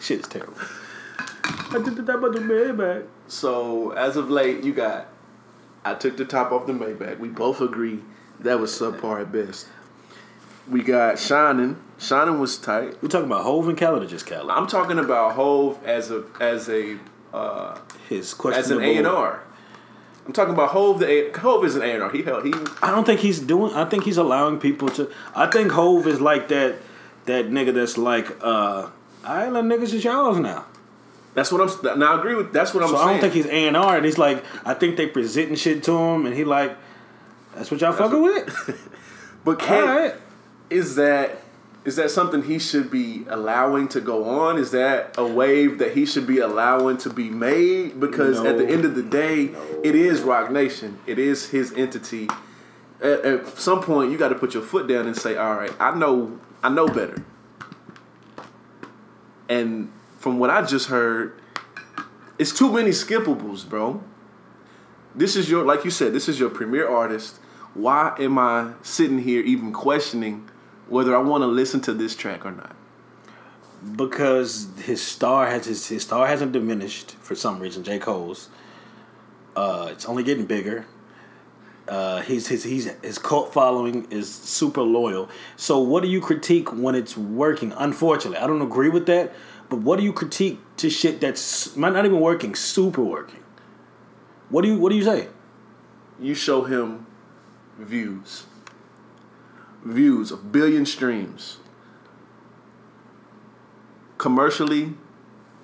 Shit's terrible. I did the top of the Maybach. So, as of late, you got, I took the top off the Maybach. We both agree that was subpar at best. We got Shining. Shining was tight. We're talking about Hove and Khaled or just Khaled? I'm talking about Hove as a his question as an A&R. I'm talking about Hove. Hove is an A&R. He I don't think he's doing. I think he's allowing people to. I think Hove is like that nigga that's like, I let niggas is y'all's now. That's what I'm. Now I agree with. That's what I'm. So saying. I don't think he's A&R. And he's like, I think they presenting shit to him, and he like, that's what y'all fucking with. But is that something he should be allowing to go on? Is that a wave that he should be allowing to be made? Because at the end of the day, it is Roc Nation. It is his entity. At some point, you got to put your foot down and say, all right, I know better. And from what I just heard, it's too many skippables, bro. This is your, like you said, this is your premier artist. Why am I sitting here even questioning whether I want to listen to this track or not? Because his star hasn't diminished for some reason. J. Cole's, it's only getting bigger. His cult following is super loyal. So what do you critique when it's working? Unfortunately, I don't agree with that. But what do you critique to shit that's might not even working, super working? What do you say? You show him Views. Views, 1 billion streams. Commercially,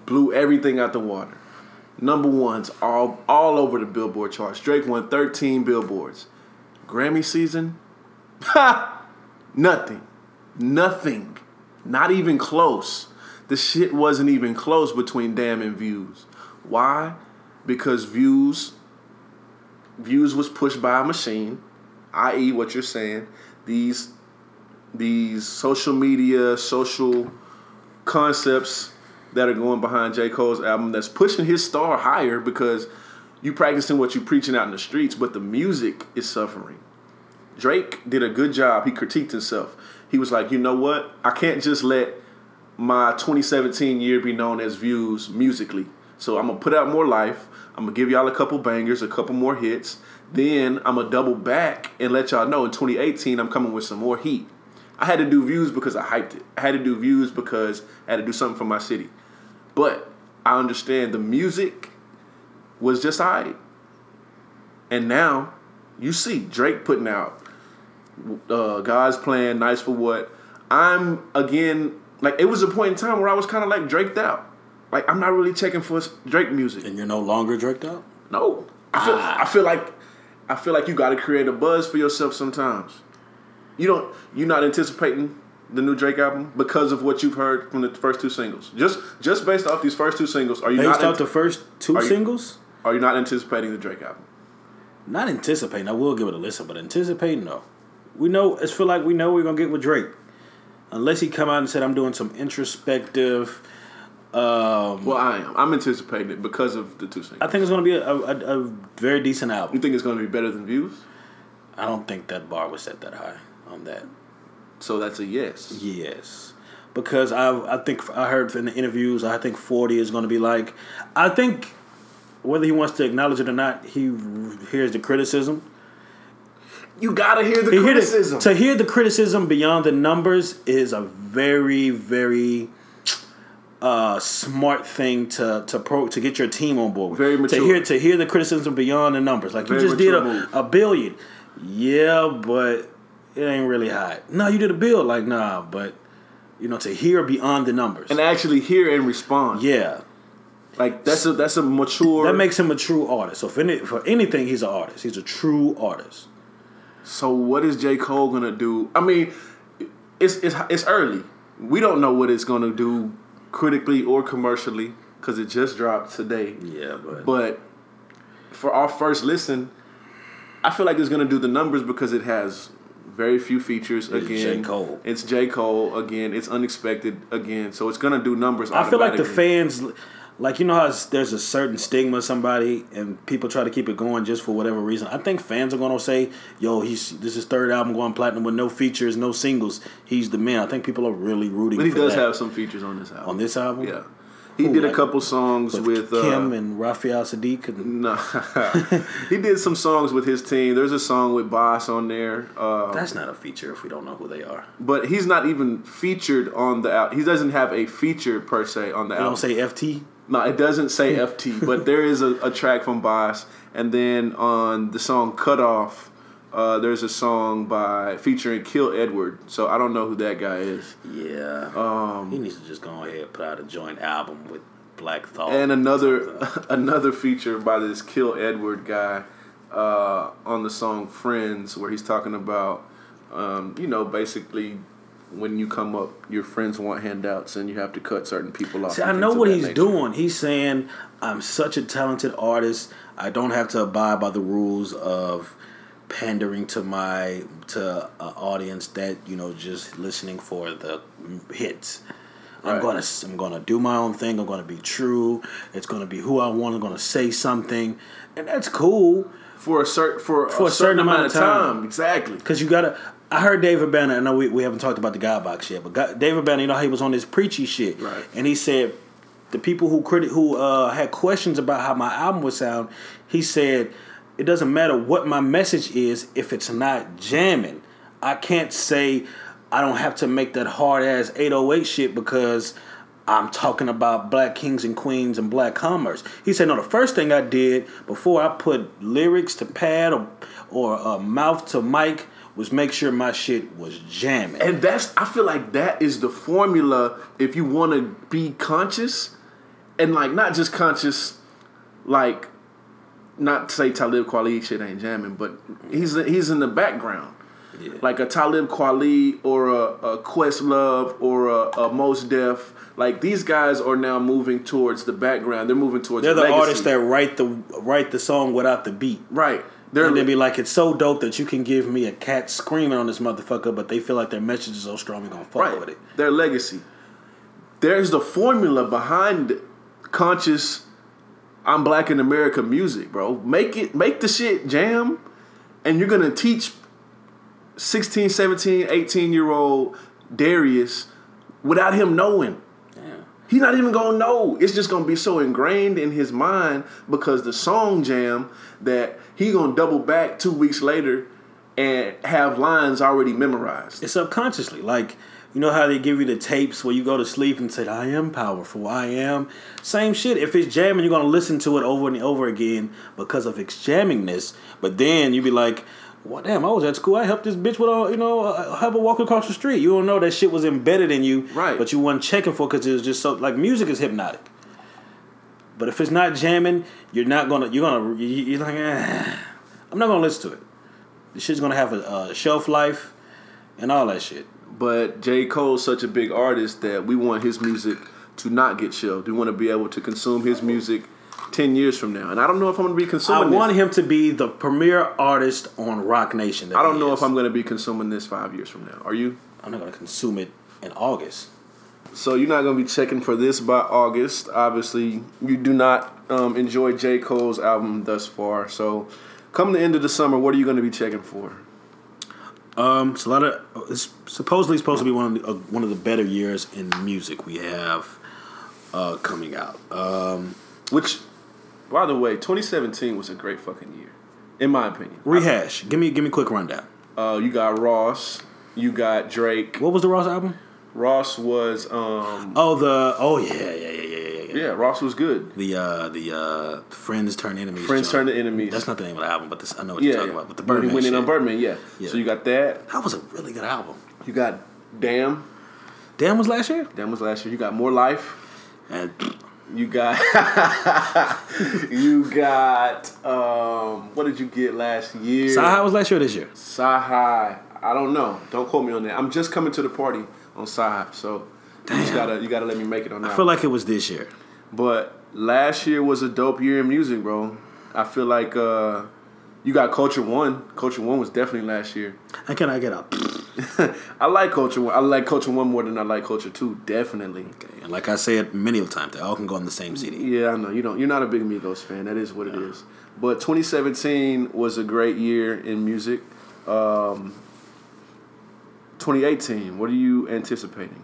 blew everything out the water. Number ones all over the Billboard charts. Drake won 13 Billboards. Grammy season? Ha! Nothing. Nothing. Not even close. The shit wasn't even close between Damn and Views. Why? Because Views was pushed by a machine, i.e. what you're saying. These social media, social concepts that are going behind J. Cole's album that's pushing his star higher because you practicing what you're preaching out in the streets, but the music is suffering. Drake did a good job. He critiqued himself. He was like, you know what? I can't just let my 2017 year be known as Views musically. So I'm going to put out more life. I'm going to give y'all a couple bangers, a couple more hits. Then I'm going to double back and let y'all know in 2018 I'm coming with some more heat. I had to do Views because I hyped it. I had to do Views because I had to do something for my city. But I understand the music was just all right. And now you see Drake putting out God's Plan, Nice for What. I'm, again, like it was a point in time where I was kind of like Draked out. Like, I'm not really checking for Drake music. And you're no longer Draked out? No. I feel like you got to create a buzz for yourself sometimes. You're not anticipating the new Drake album because of what you've heard from the first two singles. Just based off these first two singles, are you based not off the first two singles? Are you not anticipating the Drake album? Not anticipating. I will give it a listen, but anticipating, no. We know. It's feel like we know we're gonna get with Drake, unless he come out and said I'm doing some introspective. Well, I am. I'm anticipating it because of the two singles. I think it's going to be a very decent album. You think it's going to be better than Views? I don't think that bar was set that high on that. So that's a yes. Yes, because I think I heard in the interviews. I think 40 is going to be like. I think whether he wants to acknowledge it or not, he hears the criticism. You gotta hear the criticism. To hear the criticism beyond the numbers is a very, very. Smart thing to get your team on board with. Very mature. To hear the criticism beyond the numbers. Like, very you just did a billion. Yeah, but it ain't really hot. No, you did a bill. Like, nah, but, to hear beyond the numbers. And actually hear and respond. Yeah. Like, that's a mature... That makes him a true artist. So, for anything, he's an artist. He's a true artist. So, what is J. Cole going to do? I mean, it's early. We don't know what it's going to do critically or commercially, because it just dropped today. Yeah, but for our first listen, I feel like it's gonna do the numbers because it has very few features. Again, it's J. Cole. Again, it's unexpected. Again, so it's gonna do numbers. I feel like the fans, Like, you know how there's a certain stigma of somebody and people try to keep it going just for whatever reason? I think fans are going to say, yo, this is his third album going platinum with no features, no singles. He's the man. I think people are really rooting for that. But he does have some features on this album. On this album? Yeah. He did a couple songs with Kim and Raphael Sadiq. He did some songs with his team. There's a song with Boss on there. That's not a feature if we don't know who they are. But he's not even featured on the album. He doesn't have a feature per se on the album. They don't say FT? No, it doesn't say FT, but there is a track from Boss. And then on the song Cut Off, there's a song featuring Kill Edward, so I don't know who that guy is. Yeah, he needs to just go ahead and put out a joint album with Black Thought. And another feature by this Kill Edward guy on the song Friends, where he's talking about, basically when you come up, your friends want handouts and you have to cut certain people off. See, I know what he's doing. He's saying, I'm such a talented artist, I don't have to abide by the rules of pandering to an audience that just listening for the hits. Right. I'm gonna do my own thing. I'm gonna be true. It's gonna be who I want. I'm gonna say something, and that's cool for a certain amount of time. Exactly, because you gotta. I heard David Banner. I know we haven't talked about the God Box yet, but David Banner, how he was on this preachy shit, right? And he said the people who had questions about how my album would sound, he said, it doesn't matter what my message is if it's not jamming. I can't say I don't have to make that hard-ass 808 shit because I'm talking about black kings and queens and black commerce. He said, no, the first thing I did before I put lyrics to pad or mouth to mic was make sure my shit was jamming. And I feel like that is the formula if you want to be conscious and, like, not just conscious, like, not to say Talib Kweli shit ain't jamming, but he's in the background. Yeah. Like a Talib Kweli or a Questlove or a Mos Def. Like, these guys are now moving towards the background. They're moving towards the legacy. Artists that write the song without the beat. Right. And they'd be like, it's so dope that you can give me a cat screaming on this motherfucker, but they feel like their message is so strong we're going to fuck with it. Their legacy. There's the formula behind conscious I'm Black in America music, bro. Make the shit jam, and you're going to teach 16, 17, 18-year-old Darius without him knowing. Yeah. He's not even going to know. It's just going to be so ingrained in his mind because the song jam that he going to double back 2 weeks later and have lines already memorized. It's subconsciously. Like, you know how they give you the tapes where you go to sleep and say, I am powerful, I am. Same shit. If it's jamming, you're going to listen to it over and over again because of its jammingness. But then you be like, well, damn, I was at school. I helped this bitch with help her walk across the street. You don't know that shit was embedded in you. Right. But you weren't checking for it because it was just so, like, music is hypnotic. But if it's not jamming, you're like, I'm not going to listen to it. This shit's going to have a shelf life and all that shit. But J. Cole's such a big artist that we want his music to not get shelved. We want to be able to consume his music 10 years from now. And I don't know if I'm going to be consuming this. I want him to be the premier artist on Rock Nation. I don't know if I'm going to be consuming this 5 years from now. Are you? I'm not going to consume it in August. So you're not going to be checking for this by August. Obviously, you do not enjoy J. Cole's album thus far. So come the end of the summer, what are you going to be checking for? It's supposedly supposed to be one of the better years in music we have coming out. Which, by the way, 2017 was a great fucking year, in my opinion. Rehash. Give me a quick rundown. You got Ross. You got Drake. What was the Ross album? Ross was Yeah, Ross was good. The Friends Turn Enemies. Turn to Enemies. That's not the name of the album, but this, I know what you're talking about. But the Birdman. He went in on Birdman, yeah. So you got that. That was a really good album. You got Damn. Damn was last year. You got More Life. And you got what did you get last year? Sahai was last year or this year? Sahai. I don't know. Don't quote me on that. I'm just coming to the party on Sahai, so you gotta let me make it on that. I feel like it was this year. But last year was a dope year in music, bro. I feel like you got Culture One. Culture One was definitely last year. And can I get up? I like Culture. I like Culture One more than I like Culture Two, definitely. Okay. And like I said many of the time, they all can go on the same CD. Yeah, I know you don't. You're not a big Migos fan. That is what it is. But 2017 was a great year in music. 2018. What are you anticipating?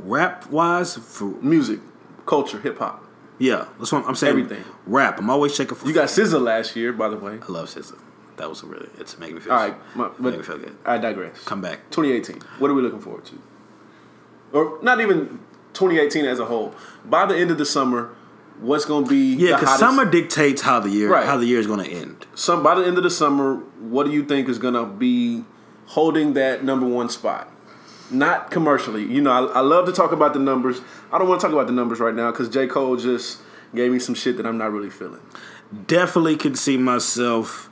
Rap wise, for music, culture, hip hop. Yeah, that's what I'm saying. Everything. Rap. I'm always checking for. You got SZA last year, by the way. I love SZA. That was really. It's making me feel. All right, making me feel good. I digress. Come back. 2018. What are we looking forward to? Or not even 2018 as a whole. By the end of the summer, what's going to be? Yeah, because summer dictates how the year how the year is going to end. By the end of the summer, what do you think is going to be holding that number one spot? Not commercially. You know, I love to talk about the numbers. I don't want to talk about the numbers right now because J. Cole just gave me some shit that I'm not really feeling. Definitely can see myself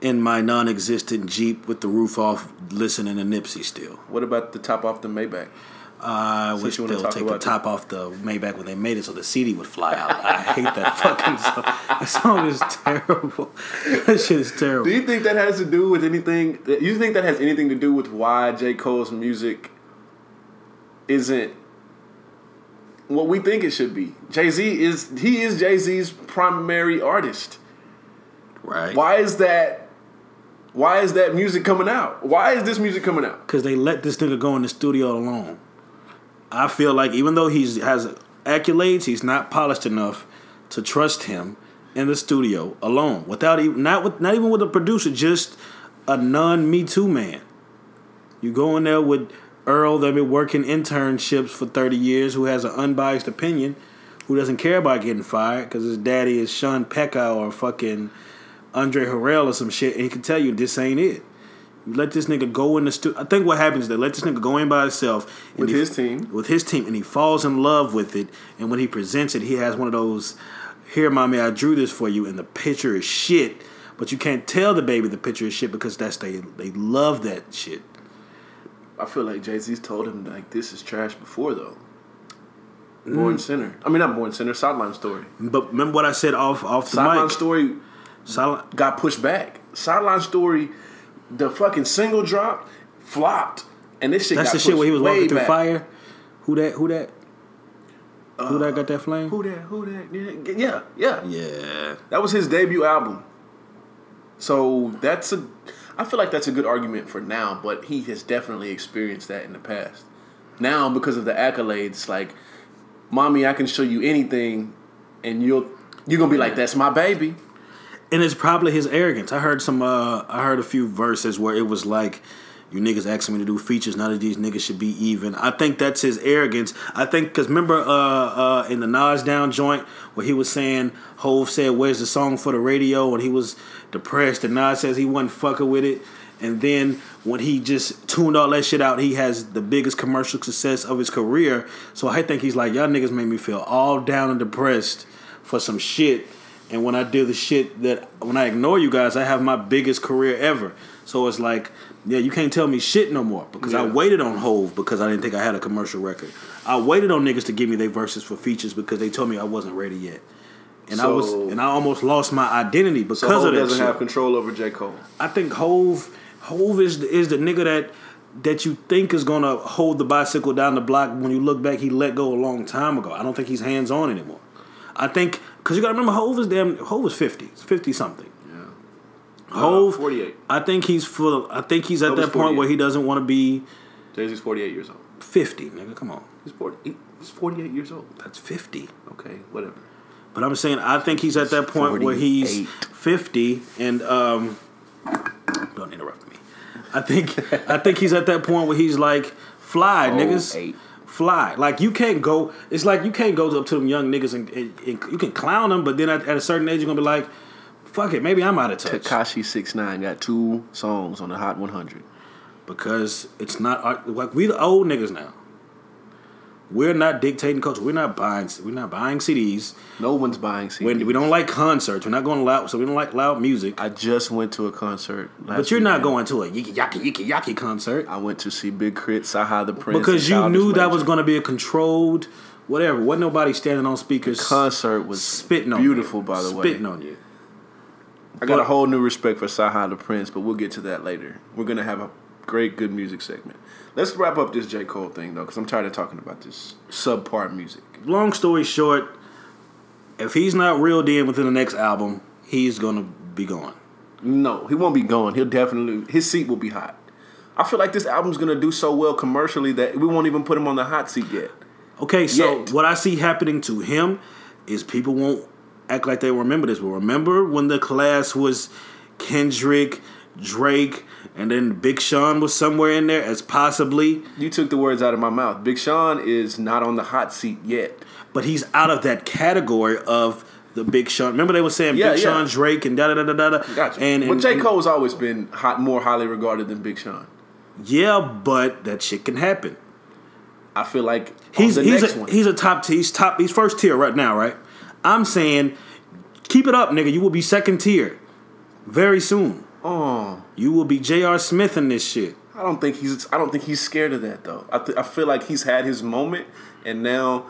in my non-existent Jeep with the roof off listening to Nipsey still. What about the top off the Maybach? I wish they'll take the top off the Maybach when they made it so the CD would fly out. I hate that fucking song. That song is terrible. That shit is terrible. Do you think that has to do with anything? You think that has anything to do with why J. Cole's music isn't what we think it should be? Jay-Z is... He is Jay-Z's primary artist. Right. Why is that music coming out? Why is this music coming out? Because they let this nigga go in the studio alone. I feel like even though he has accolades, he's not polished enough to trust him in the studio alone, without even not even with a producer, just a non-Me Too man. You go in there with Earl that been working internships for 30 years, who has an unbiased opinion, who doesn't care about getting fired because his daddy is Sean Pekka or fucking Andre Harrell or some shit, and he can tell you this ain't it. You let this nigga go in the studio. I think what happens is they let this nigga go in by himself and with his team, and he falls in love with it. And when he presents it, he has one of those, "Here, mommy, I drew this for you," and the picture is shit. But you can't tell the baby the picture is shit because that's they love that shit. I feel like Jay-Z's told him like this is trash before though. Born Sinner. I mean, not Born Sinner. Sideline Story. But remember what I said off the mic. Sideline Story got pushed back. Sideline Story, the fucking single drop, flopped, and this shit. That's got the shit where he was walking through fire. Who that? Who that got that flame? Who that? Yeah. That was his debut album. So I feel like that's a good argument for now, but he has definitely experienced that in the past. Now because of the accolades, like, "Mommy, I can show you anything," and you're gonna be like, "That's my baby." And it's probably his arrogance. I heard a few verses where it was like, "You niggas asking me to do features. None of these niggas should be even." I think that's his arrogance. I think because remember in the Nas Down joint where he was saying, Hove said, "Where's the song for the radio?" and he was depressed, and Nas says he wasn't fucking with it. And then when he just tuned all that shit out, he has the biggest commercial success of his career. So I think he's like, "Y'all niggas made me feel all down and depressed for some shit. And when I do the shit that, when I ignore you guys, I have my biggest career ever." So it's like, yeah, you can't tell me shit no more because I waited on Hove because I didn't think I had a commercial record. I waited on niggas to give me their verses for features because they told me I wasn't ready yet. And so, I almost lost my identity because of that. Hove doesn't have control over J. Cole. I think Hove is the nigga that you think is going to hold the bicycle down the block. When you look back, he let go a long time ago. I don't think he's hands-on anymore. I think, because you got to remember, Hove is 50-something. Yeah. Hove, 48. I think he's at that point where he doesn't want to be. Jay-Z's 48 years old. 50, nigga, come on. He's 48 years old. That's 50. Okay, whatever. But I'm saying, I think he's at that point 48. Where he's 50 and, don't interrupt me. I think he's at that point where he's like, "Fly, niggas, fly." Like you can't go. It's like you can't go up to them young niggas and you can clown them, but then at a certain age you're gonna be like, "Fuck it, maybe I'm out of touch." Tekashi 6ix9ine got 2 songs on the Hot 100 because it's not like we the old niggas now. We're not dictating culture. We're not buying CDs. No one's buying CDs. We don't like concerts. We're not going loud, so we don't like loud music. I just went to a concert last But you're not going to a yiki yaki concert. I went to see Big Crit, Saha the Prince. Because you knew that was going to be a controlled whatever. Wasn't nobody standing on speakers. The concert was spitting on beautiful, you. By the way. Spitting on you. I got a whole new respect for Saha the Prince, but we'll get to that later. We're going to have a great Good Music segment. Let's wrap up this J. Cole thing, though, because I'm tired of talking about this subpar music. Long story short, if he's not reeled in within the next album, he's going to be gone. No, he won't be gone. He'll definitely... His seat will be hot. I feel like this album's going to do so well commercially that we won't even put him on the hot seat yet. Okay, so what I see happening to him is people won't act like they remember this. But remember when the class was Kendrick, Drake, and then Big Sean was somewhere in there as possibly... You took the words out of my mouth. Big Sean is not on the hot seat yet. But he's out of that category of... The Big Sean. Remember they were saying Big Sean, Drake, and da-da-da-da-da. Gotcha. But J. Cole's always been more highly regarded than Big Sean. Yeah, but that shit can happen. I feel like he's the next one. He's first tier right now, right? I'm saying, keep it up, nigga. You will be second tier very soon. Oh. You will be J.R. Smith in this shit. I don't think he's scared of that, though. I feel like he's had his moment, and now,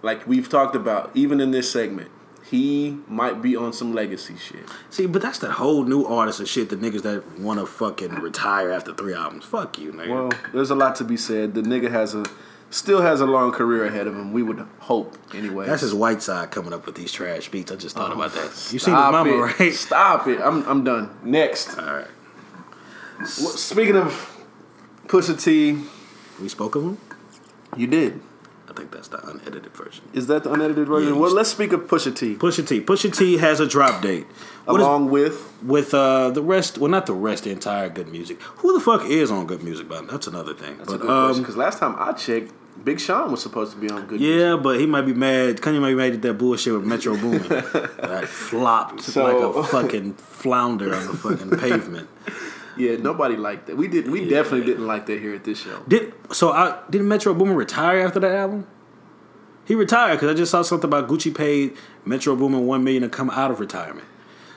like we've talked about, even in this segment, he might be on some legacy shit. See, but that's that whole new artist of shit, the niggas that want to fucking retire after 3 albums. Fuck you, nigga. Well, there's a lot to be said. The nigga still has a long career ahead of him, we would hope, anyway. That's his white side coming up with these trash beats. I just thought about that. You seen his mama, right? Stop it. I'm done. Next. All right. Well, speaking of Pusha T. We spoke of him? You did. I think that's the unedited version. Is that the unedited version? Yeah, well, let's speak of Pusha T. Pusha T has a drop date. Along with the rest. Well, not the rest, the entire Good Music. Who the fuck is on Good Music, but that's another thing. That's a good question, because last time I checked, Big Sean was supposed to be on Good Music. Yeah, but he might be mad. Kanye might be mad at that bullshit with Metro Boomin. That flopped like a fucking flounder on the fucking pavement. Yeah, nobody liked that. We definitely didn't like that here at this show. Didn't Metro Boomin retire after that album? He retired because I just saw something about Gucci paid Metro Boomin $1 million to come out of retirement.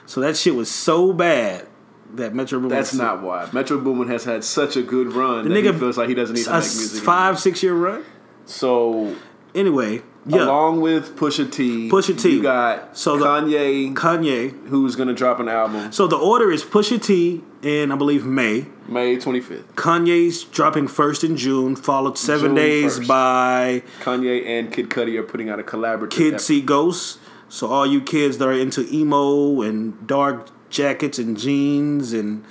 So that shit was so bad that Metro Boomin... That's not why. Metro Boomin has had such a good run that he feels like he doesn't need to make music. 5-6 year run. So anyway, yeah. Along with Pusha T, you got Kanye, who's going to drop an album. So the order is Pusha T in, I believe, May 25th. Kanye's dropping first in June, followed seven days by... Kanye and Kid Cudi are putting out a collaborative... Kids See Ghosts. So all you kids that are into emo and dark jackets and jeans and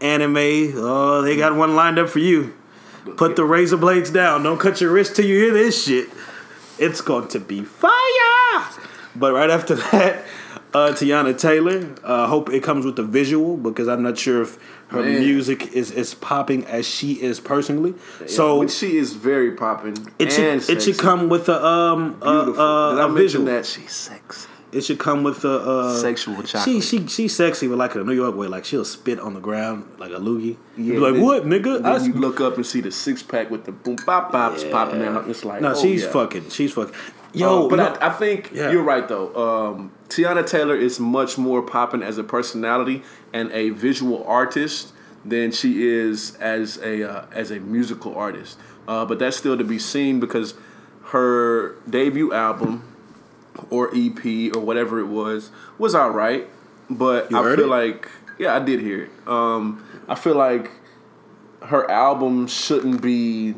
anime, they got one lined up for you. Put the razor blades down. Don't cut your wrist till you hear this shit. It's going to be fire. But right after that, Teyana Taylor. Hope it comes with the visual, because I'm not sure if her music is as popping as she is personally. Yeah, so she is very popping. It should come with a visual. That she's sexy. It should come with a sexual chocolate. She's sexy, but like in a New York way. Like she'll spit on the ground like a loogie. Yeah, you're like, then, what, nigga? Then you look up and see the six pack with the boom bop bops popping out. It's like, fucking. She's fucking. Yo, but no, I think you're right though. Teyana Taylor is much more popping as a personality and a visual artist than she is as a musical artist. But that's still to be seen, because her debut album or EP or whatever it was all right, but I did hear it. I feel like her album shouldn't be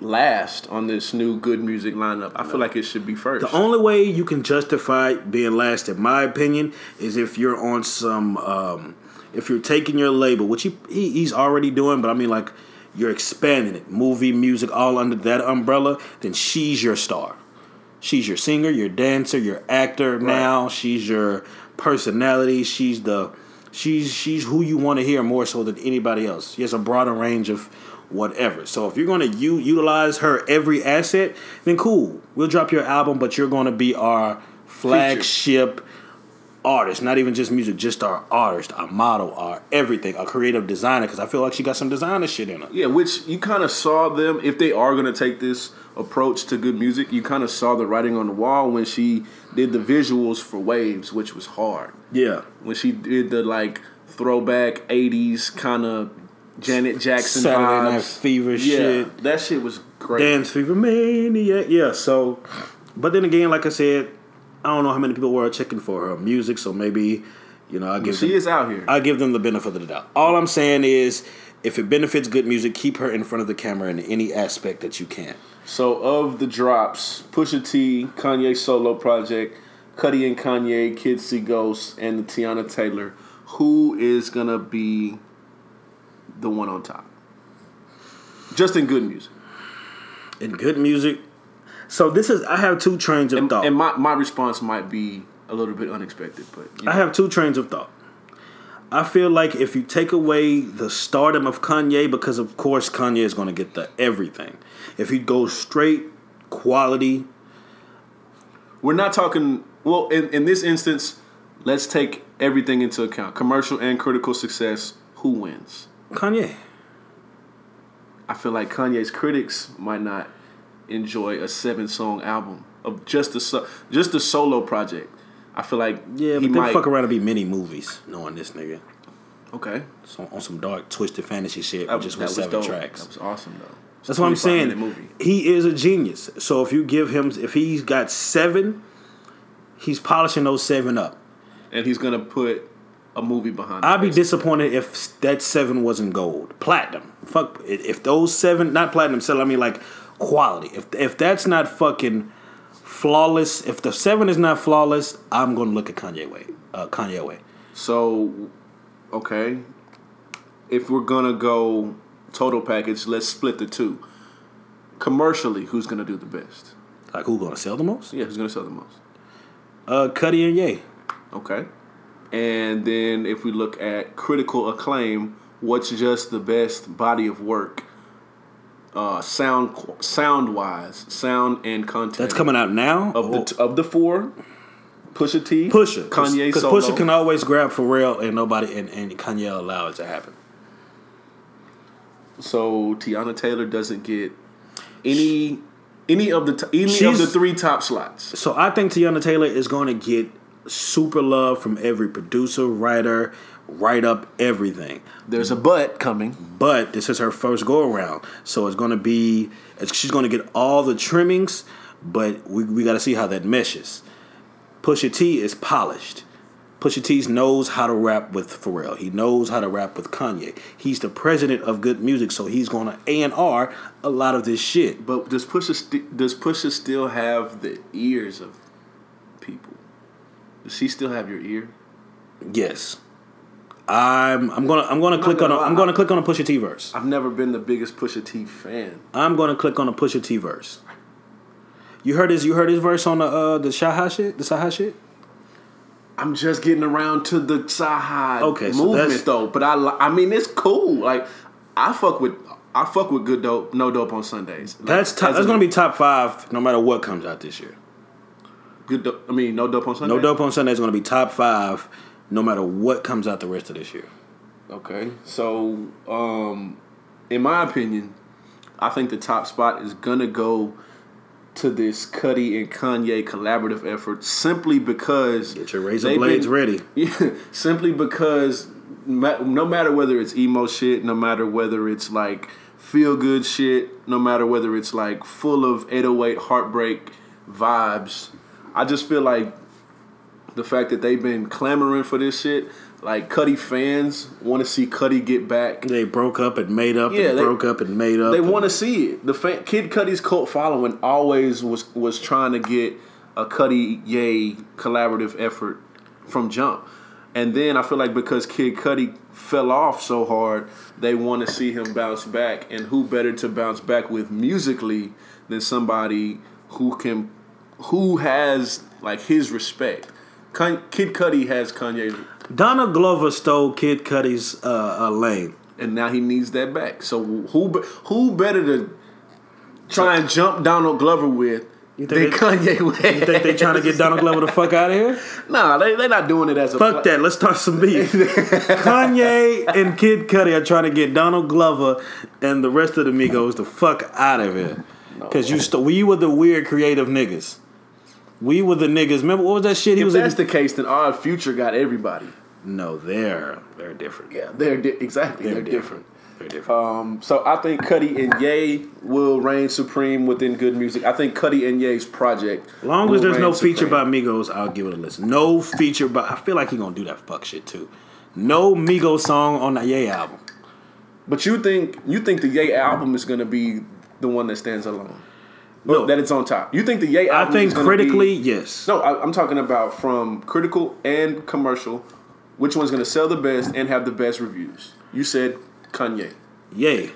last on this new Good Music lineup. I feel like it should be first. The only way you can justify being last, in my opinion, is if you're on some, if you're taking your label, which he's already doing, but I mean like you're expanding it, movie, music, all under that umbrella, then she's your star. She's your singer, your dancer, your actor. Right. Now she's your personality. She's who you want to hear more so than anybody else. She has a broader range of whatever. So if you're going to utilize her every asset, then cool, we'll drop your album, but you're going to be our flagship artist. Not even just music, just our artist, our model, our everything, our creative designer, because I feel like she got some designer shit in her. Yeah, which you kind of saw them, if they are going to take this approach to Good Music, you kind of saw the writing on the wall when she did the visuals for Waves, which was hard. Yeah. When she did the like throwback 80s kind of Janet Jackson Saturday Night Fever shit. That shit was great. Dance Fever Maniac. Yeah, so, but then again, like I said, I don't know how many people were checking for her music, so maybe, you know, I give them the benefit of the doubt. All I'm saying is, If it benefits Good Music, keep her in front of the camera in any aspect that you can. So of the drops, Pusha T, Kanye solo project, Cudi and Kanye, Kid C Ghost, and the Teyana Taylor, who is going to be the one on top? Just in Good Music. In Good Music? So this is, I have two trains of thought. And my response might be a little bit unexpected, but you know. I have two trains of thought. I feel like if you take away the stardom of Kanye, because of course Kanye is going to get the everything. If he goes straight quality, we're not talking. Well, in this instance, let's take everything into account: commercial and critical success. Who wins? Kanye. I feel like Kanye's critics might not enjoy a 7-song album of just a solo project. I feel like but they fuck around and be mini movies, knowing this nigga. Okay. So on some dark, twisted fantasy shit, just with 7 tracks. That was awesome though. That's what I'm saying. He is a genius. So if you give him, if he's got 7, he's polishing those 7 up, and he's gonna put a movie behind. I'd be disappointed if that 7 wasn't gold, platinum. Fuck, if those 7, not platinum, so I mean like quality. If that's not fucking flawless, if the 7 is not flawless, I'm gonna look at Kanye way. So, okay, if we're gonna go total package, let's split the 2. Commercially, who's gonna do the best? Like who's gonna sell the most? Yeah, who's gonna sell the most? Cudi and Ye. Okay, and then if we look at critical acclaim, what's just the best body of work? Sound-wise, sound and content. That's coming out now? Of the 4, Pusha T, Kanye solo. Because Pusha can always grab Pharrell and nobody, and Kanye allow it to happen. So Teyana Taylor doesn't get any of the 3 top slots. So I think Teyana Taylor is going to get super love from every producer, writer, write up everything. There's a but coming. But this is her first go around, so it's going to be, she's going to get all the trimmings, but we got to see how that meshes. Pusha T is polished. Pusha T knows how to rap with Pharrell. He knows how to rap with Kanye. He's the president of Good Music, so he's going to A&R a lot of this shit. But does Pusha still have the ears of people? Does she still have your ear? Yes. I'm gonna click on a Pusha T verse. I've never been the biggest Pusha T fan. I'm gonna click on a Pusha T verse. You heard his verse on the Saha shit? The Saha shit? I'm just getting around to the Saha movement though. But I mean it's cool. Like I fuck with Good Dope, No Dope on Sundays. Like, that's gonna be top 5 no matter what comes out this year. Good Dope, I mean No Dope on Sundays. No Dope on Sundays is gonna be top 5. No matter what comes out the rest of this year. Okay. So, in my opinion, I think the top spot is going to go to this Cudi and Kanye collaborative effort simply because... Get your razor blades ready. Yeah, simply because no matter whether it's emo shit, no matter whether it's like feel-good shit, no matter whether it's like full of 808 heartbreak vibes, I just feel like the fact that they've been clamoring for this shit, like Cudi fans want to see Cudi get back. They broke up and made up. Yeah, They want to see it. The Kid Cudi's cult following always was trying to get a Cudi Ye collaborative effort from jump. And then I feel like because Kid Cudi fell off so hard, they want to see him bounce back. And who better to bounce back with musically than somebody who has like his respect. Kid Cudi has Kanye. Donald Glover stole Kid Cudi's lane, and now he needs that back. So who better to try and jump Donald Glover with than Kanye with? You think they trying to get Donald Glover the fuck out of here? Nah, they not doing it as a fuck that. Let's start some beef. Kanye and Kid Cudi are trying to get Donald Glover and the rest of the Migos the fuck out of here because we were the weird creative niggas. We were the niggas. Remember what was that shit? If that's the case, then our Future got everybody. No, they're different. Yeah, they're different. So I think Cudi and Ye will reign supreme within Good Music. I think Cudi and Ye's project. As long as there's no feature by Migos, I'll give it a listen. No feature by. I feel like he's gonna do that fuck shit too. No Migos song on the Ye album. But you think the Ye album is going to be the one that stands alone? No. That it's on top. You think the Ye album is going to be... I think critically, yes. No, I'm talking about from critical and commercial, which one's going to sell the best and have the best reviews? You said Kanye. Ye.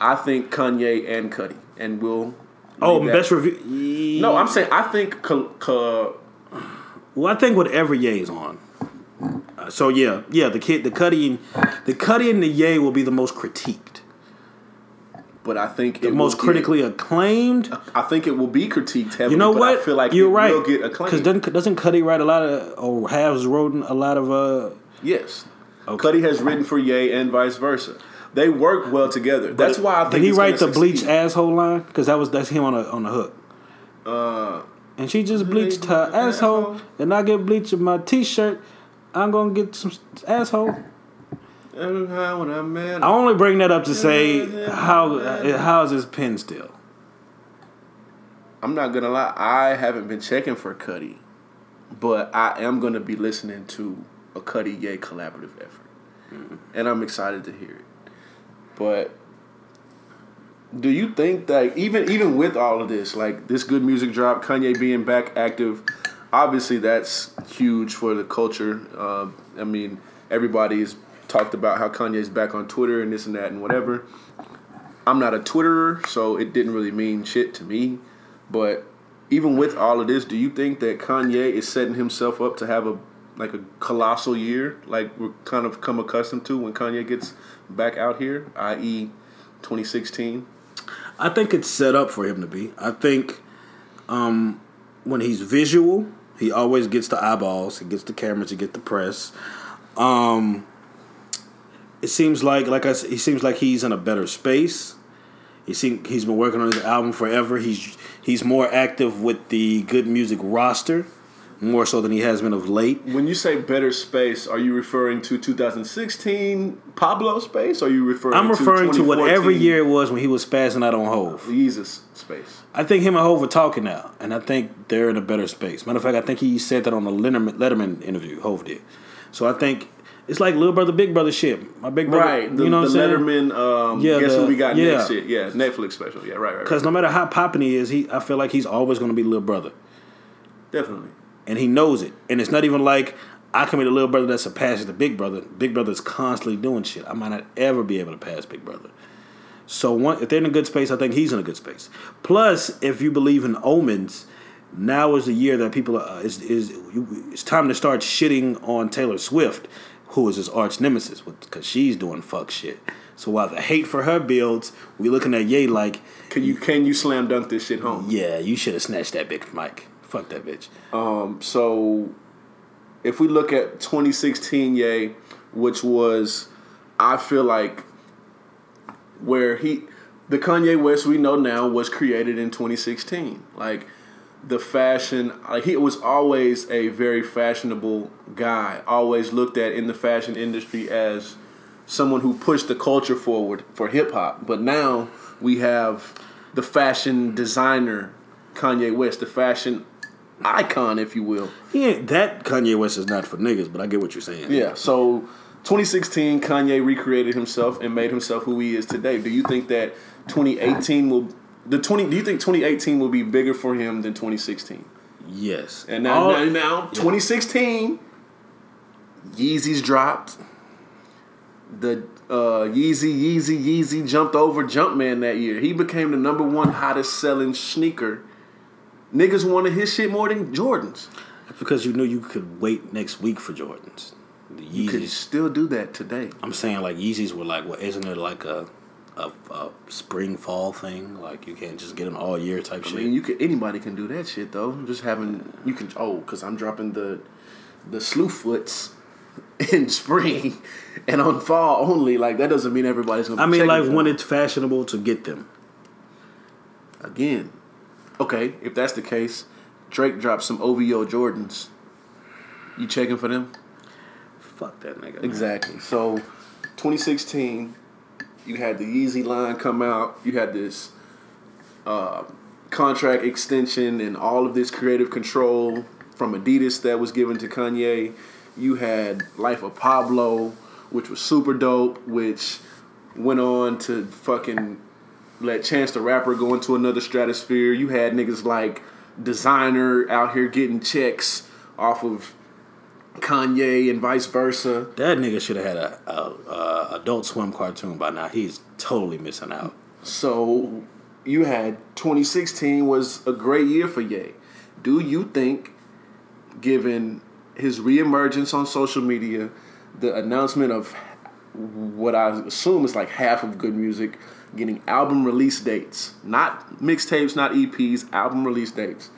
I think Kanye and Cudi. And we'll... Oh, best review... No, I'm saying I think... Well, I think whatever Ye is on. So yeah, the Cudi and the Ye will be the most critiqued. But I think the most critically acclaimed. I think it will be critiqued heavily. You know what? I feel like you're right. Will get acclaimed because doesn't Cudi write a lot of or has written a lot of? Yes, okay. Cudi has written for Ye and vice versa. They work well together. But that's why I think. Did he write the bleach asshole line? Because that's him on the hook. And she just bleached her asshole, and I get bleach in my t-shirt. I'm gonna get some asshole. I only bring that up to say how is his pen still? I'm not gonna lie, I haven't been checking for Cudi, but I am gonna be listening to a Cudi Ye collaborative effort, and I'm excited to hear it. But do you think that even with all of this, like this Good Music drop, Kanye being back active? Obviously, that's huge for the culture. I mean, everybody's talked about how Kanye's back on Twitter and this and that and whatever. I'm not a Twitterer, so it didn't really mean shit to me. But even with all of this, do you think that Kanye is setting himself up to have a colossal year, like we're kind of come accustomed to when Kanye gets back out here, i.e. 2016? I think it's set up for him to be. I think when he's visual... He always gets the eyeballs. He gets the cameras. He gets the press. It seems like I said, he seems like he's in a better space. He's been working on his album forever. He's more active with the Good Music roster, more so than he has been of late. When you say better space, are you referring to 2016 Pablo space? Or are you referring? I'm referring to whatever year it was when he was spazzing out on Hove. Jesus space. I think him and Hove are talking now, and I think they're in a better space. Matter of fact, I think he said that on the Letterman interview. Hove did. So I think it's like little brother, big brother shit. My big brother, right? You know what I'm saying? Letterman. Guess who we got next? Shit. Yeah, Netflix special. Yeah, right. Because no matter how popping he is, I feel like he's always going to be little brother. Definitely. And he knows it. And it's not even like I can be the little brother that surpasses the big brother. Big brother is constantly doing shit. I might not ever be able to pass big brother. So if they're in a good space, I think he's in a good space. Plus, if you believe in omens, now is the year that people are... It's time to start shitting on Taylor Swift, who is his arch nemesis, because she's doing fuck shit. So while the hate for her builds, we looking at Ye like... Can you slam dunk this shit home? Yeah, you should have snatched that big mic. Fuck that bitch. So, if we look at 2016 Ye, which was, I feel like, where the Kanye West we know now was created in 2016. Like, the fashion, like he was always a very fashionable guy. Always looked at in the fashion industry as someone who pushed the culture forward for hip-hop. But now, we have the fashion designer Kanye West, the fashion icon, if you will. Yeah, that Kanye West is not for niggas, but I get what you're saying. Yeah, so 2016, Kanye recreated himself and made himself who he is today. Do you think that 2018 do you think 2018 will be bigger for him than 2016? Yes. And now 2016, Yeezys dropped. The Yeezy jumped over Jumpman that year. He became the number one hottest selling sneaker. Niggas wanted his shit more than Jordans. That's because you knew you could wait next week for Jordans. The Yeezys. You could still do that today. I'm saying like Yeezys were like, well, isn't it like a spring fall thing? Like you can't just get them all year type shit. I mean, anybody can do that shit though. Just having you can because I'm dropping the slew foots in spring and on fall only. Like that doesn't mean everybody's gonna. I mean, like when it's fashionable to get them. Again. Okay, if that's the case, Drake dropped some OVO Jordans. You checking for them? Fuck that nigga. Exactly. Man. So, 2016, you had the Yeezy line come out. You had this contract extension and all of this creative control from Adidas that was given to Kanye. You had Life of Pablo, which was super dope, which went on to fucking let Chance the Rapper go into another stratosphere. You had niggas like Designer out here getting checks off of Kanye and vice versa. That nigga should have had a Adult Swim cartoon by now. He's totally missing out. So you had 2016 was a great year for Ye. Do you think, given his reemergence on social media, the announcement of what I assume is like half of Good Music getting album release dates, not mixtapes, not EPs, album release dates,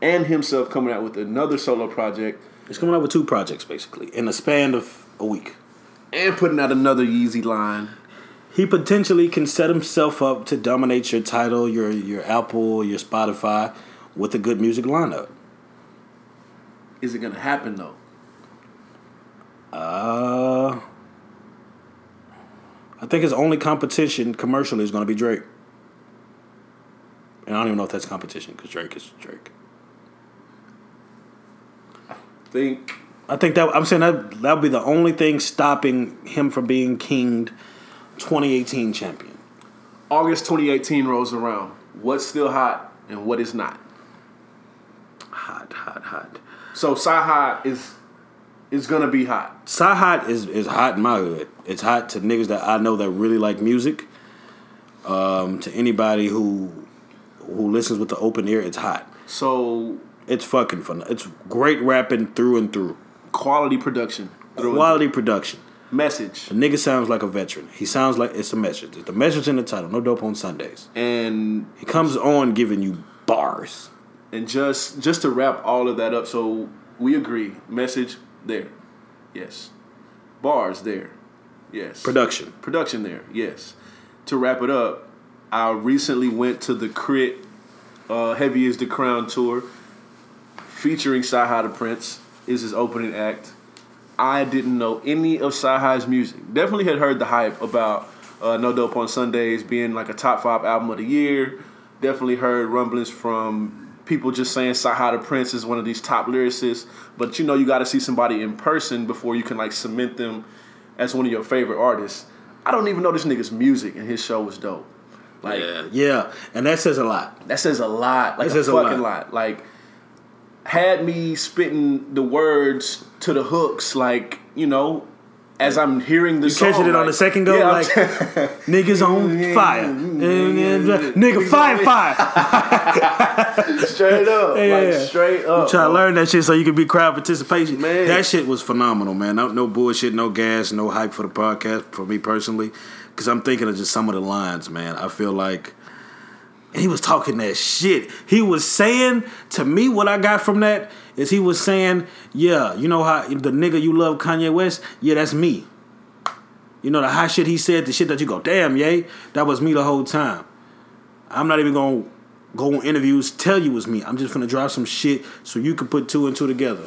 and himself coming out with another solo project. He's coming out with two projects, basically, in a span of a week. And putting out another Yeezy line. He potentially can set himself up to dominate your title, your Apple, your Spotify, with a Good Music lineup. Is it going to happen, though? I think his only competition commercially is going to be Drake. And I don't even know if that's competition, because Drake is Drake. I think that I'm saying that would be the only thing stopping him from being kinged 2018 champion. August 2018 rolls around. What's still hot and what is not? Hot. So Sahad is gonna be hot. Sahad is hot in my hood. It's hot to niggas that I know that really like music. To anybody who listens with the open ear, it's hot. So it's fucking fun. It's great rapping through and through. Quality production. Message. The nigga sounds like a veteran. He sounds like it's a message. It's the message in the title. No dope on Sundays. And he comes on giving you bars. And just to wrap all of that up, so we agree. Message there. Yes. Bars there. Yes. Production there. Yes. To wrap it up, I recently went to the Crit Heavy is the Crown tour. Featuring Sahai the Prince is his opening act. I didn't know any of Sahai's music. Definitely had heard the hype about No Dope on Sundays being like a top 5 album of the year. Definitely heard rumblings from people just saying Sahai the Prince is one of these top lyricists. But you know you got to see somebody in person before you can like cement them as one of your favorite artists. I don't even know this nigga's music, and his show was dope. Like, yeah, and that says a lot. Like that says a fucking lot. Like, had me spitting the words to the hooks, like, you know, as I'm hearing the song. You catching it on the second go? Yeah, like, niggas on fire. Nigga, fire. Straight up. Yeah. Like, straight up. I'm trying to learn that shit so you can be crowd participation. Man. That shit was phenomenal, man. No bullshit, no gas, no hype for the podcast, for me personally, because I'm thinking of just some of the lines, man. I feel like he was talking that shit. He was saying, to me, what I got from that is he was saying, yeah, you know how the nigga you love, Kanye West? Yeah, that's me. You know, the hot shit he said, the shit that you go, damn, yay, that was me the whole time. I'm not even going to go on interviews, tell you it was me. I'm just going to drop some shit so you can put two and two together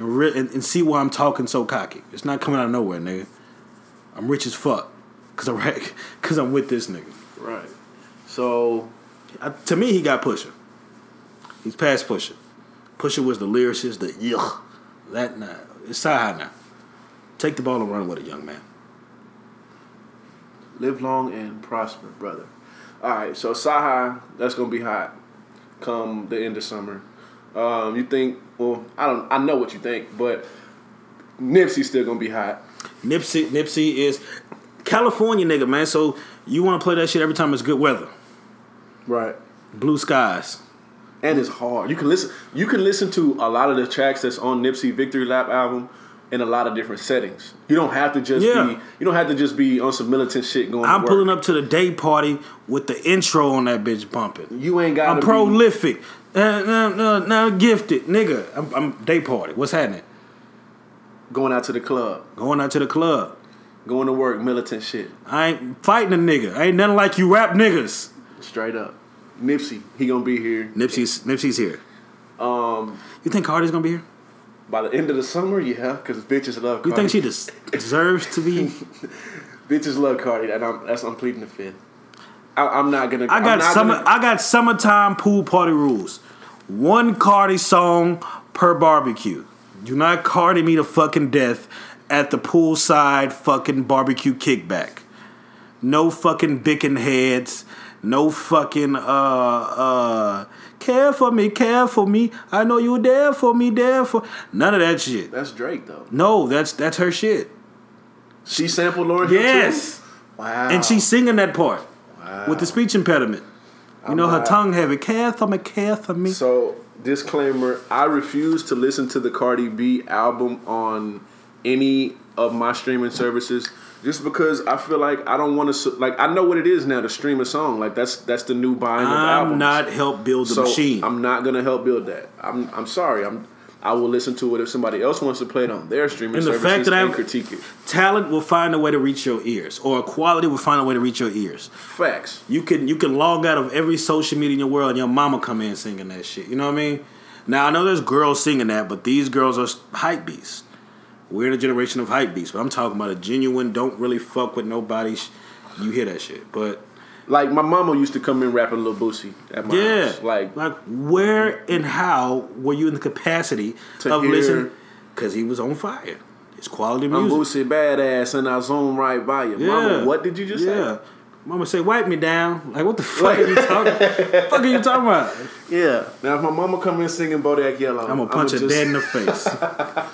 and see why I'm talking so cocky. It's not coming out of nowhere, nigga. I'm rich as fuck because I'm with this nigga. Right. So to me, he got Pusha. He's past Pusha. Pusha was the lyricist, that now. It's Sahai now. Take the ball and run with it, young man. Live long and prosper, brother. All right, so Sahai, that's going to be hot come the end of summer. You think, well, I know what you think, but Nipsey's still going to be hot. Nipsey is California nigga, man, so you want to play that shit every time it's good weather. Right. Blue skies. And it's hard. You can listen to a lot of the tracks that's on Nipsey Victory Lap album in a lot of different settings. You don't have to just be on some militant shit going on. I'm pulling up to the day party with the intro on that bitch bumping. You ain't got to be prolific. No, gifted. Nigga, I'm day party. What's happening? Going out to the club. Going to work, militant shit. I ain't fighting a nigga. I ain't nothing like you rap niggas. Straight up. Nipsey, he gonna be here. Nipsey's here. You think Cardi's gonna be here? By the end of the summer, yeah, because bitches love Cardi. You think she deserves to be? Bitches love Cardi, and I'm pleading the fifth. I'm not gonna. I got summertime pool party rules. One Cardi song per barbecue. Do not Cardi me to fucking death at the poolside fucking barbecue kickback. No fucking dickin' heads. No fucking, care for me, I know you there for me, there for... None of that shit. That's Drake, though. No, that's her shit. She sampled Lauryn Hill, yes. Wow. And she's singing that part. Wow. With the speech impediment. You know, her tongue heavy. Care for me. So, disclaimer, I refuse to listen to the Cardi B album on any of my streaming services. Just because I feel like I don't want to... Like, I know what it is now to stream a song. Like, that's the new buying of albums. I'm not help build the machine. I'm not going to help build that. I'm sorry. I will listen to it if somebody else wants to play it on their streaming services and critique it. Talent will find a way to reach your ears. Or quality will find a way to reach your ears. Facts. You can log out of every social media in your world and your mama come in singing that shit. You know what I mean? Now, I know there's girls singing that, but these girls are hype beasts. We're in a generation of hype beats, but I'm talking about a genuine, don't really fuck with nobody. You hear that shit, but like my mama used to come in rapping Lil Boosie at my house. Like where and how were you in the capacity of listening? Because he was on fire. It's quality music. I'm Boosie badass, and I zoom right by you, Mama. What did you just say? Mama say, wipe me down. Like, what the fuck are you talking about? Fuck are you talking about? Yeah. Now, if my mama come in singing Bodak Yellow, I'm going to punch her dead in the face.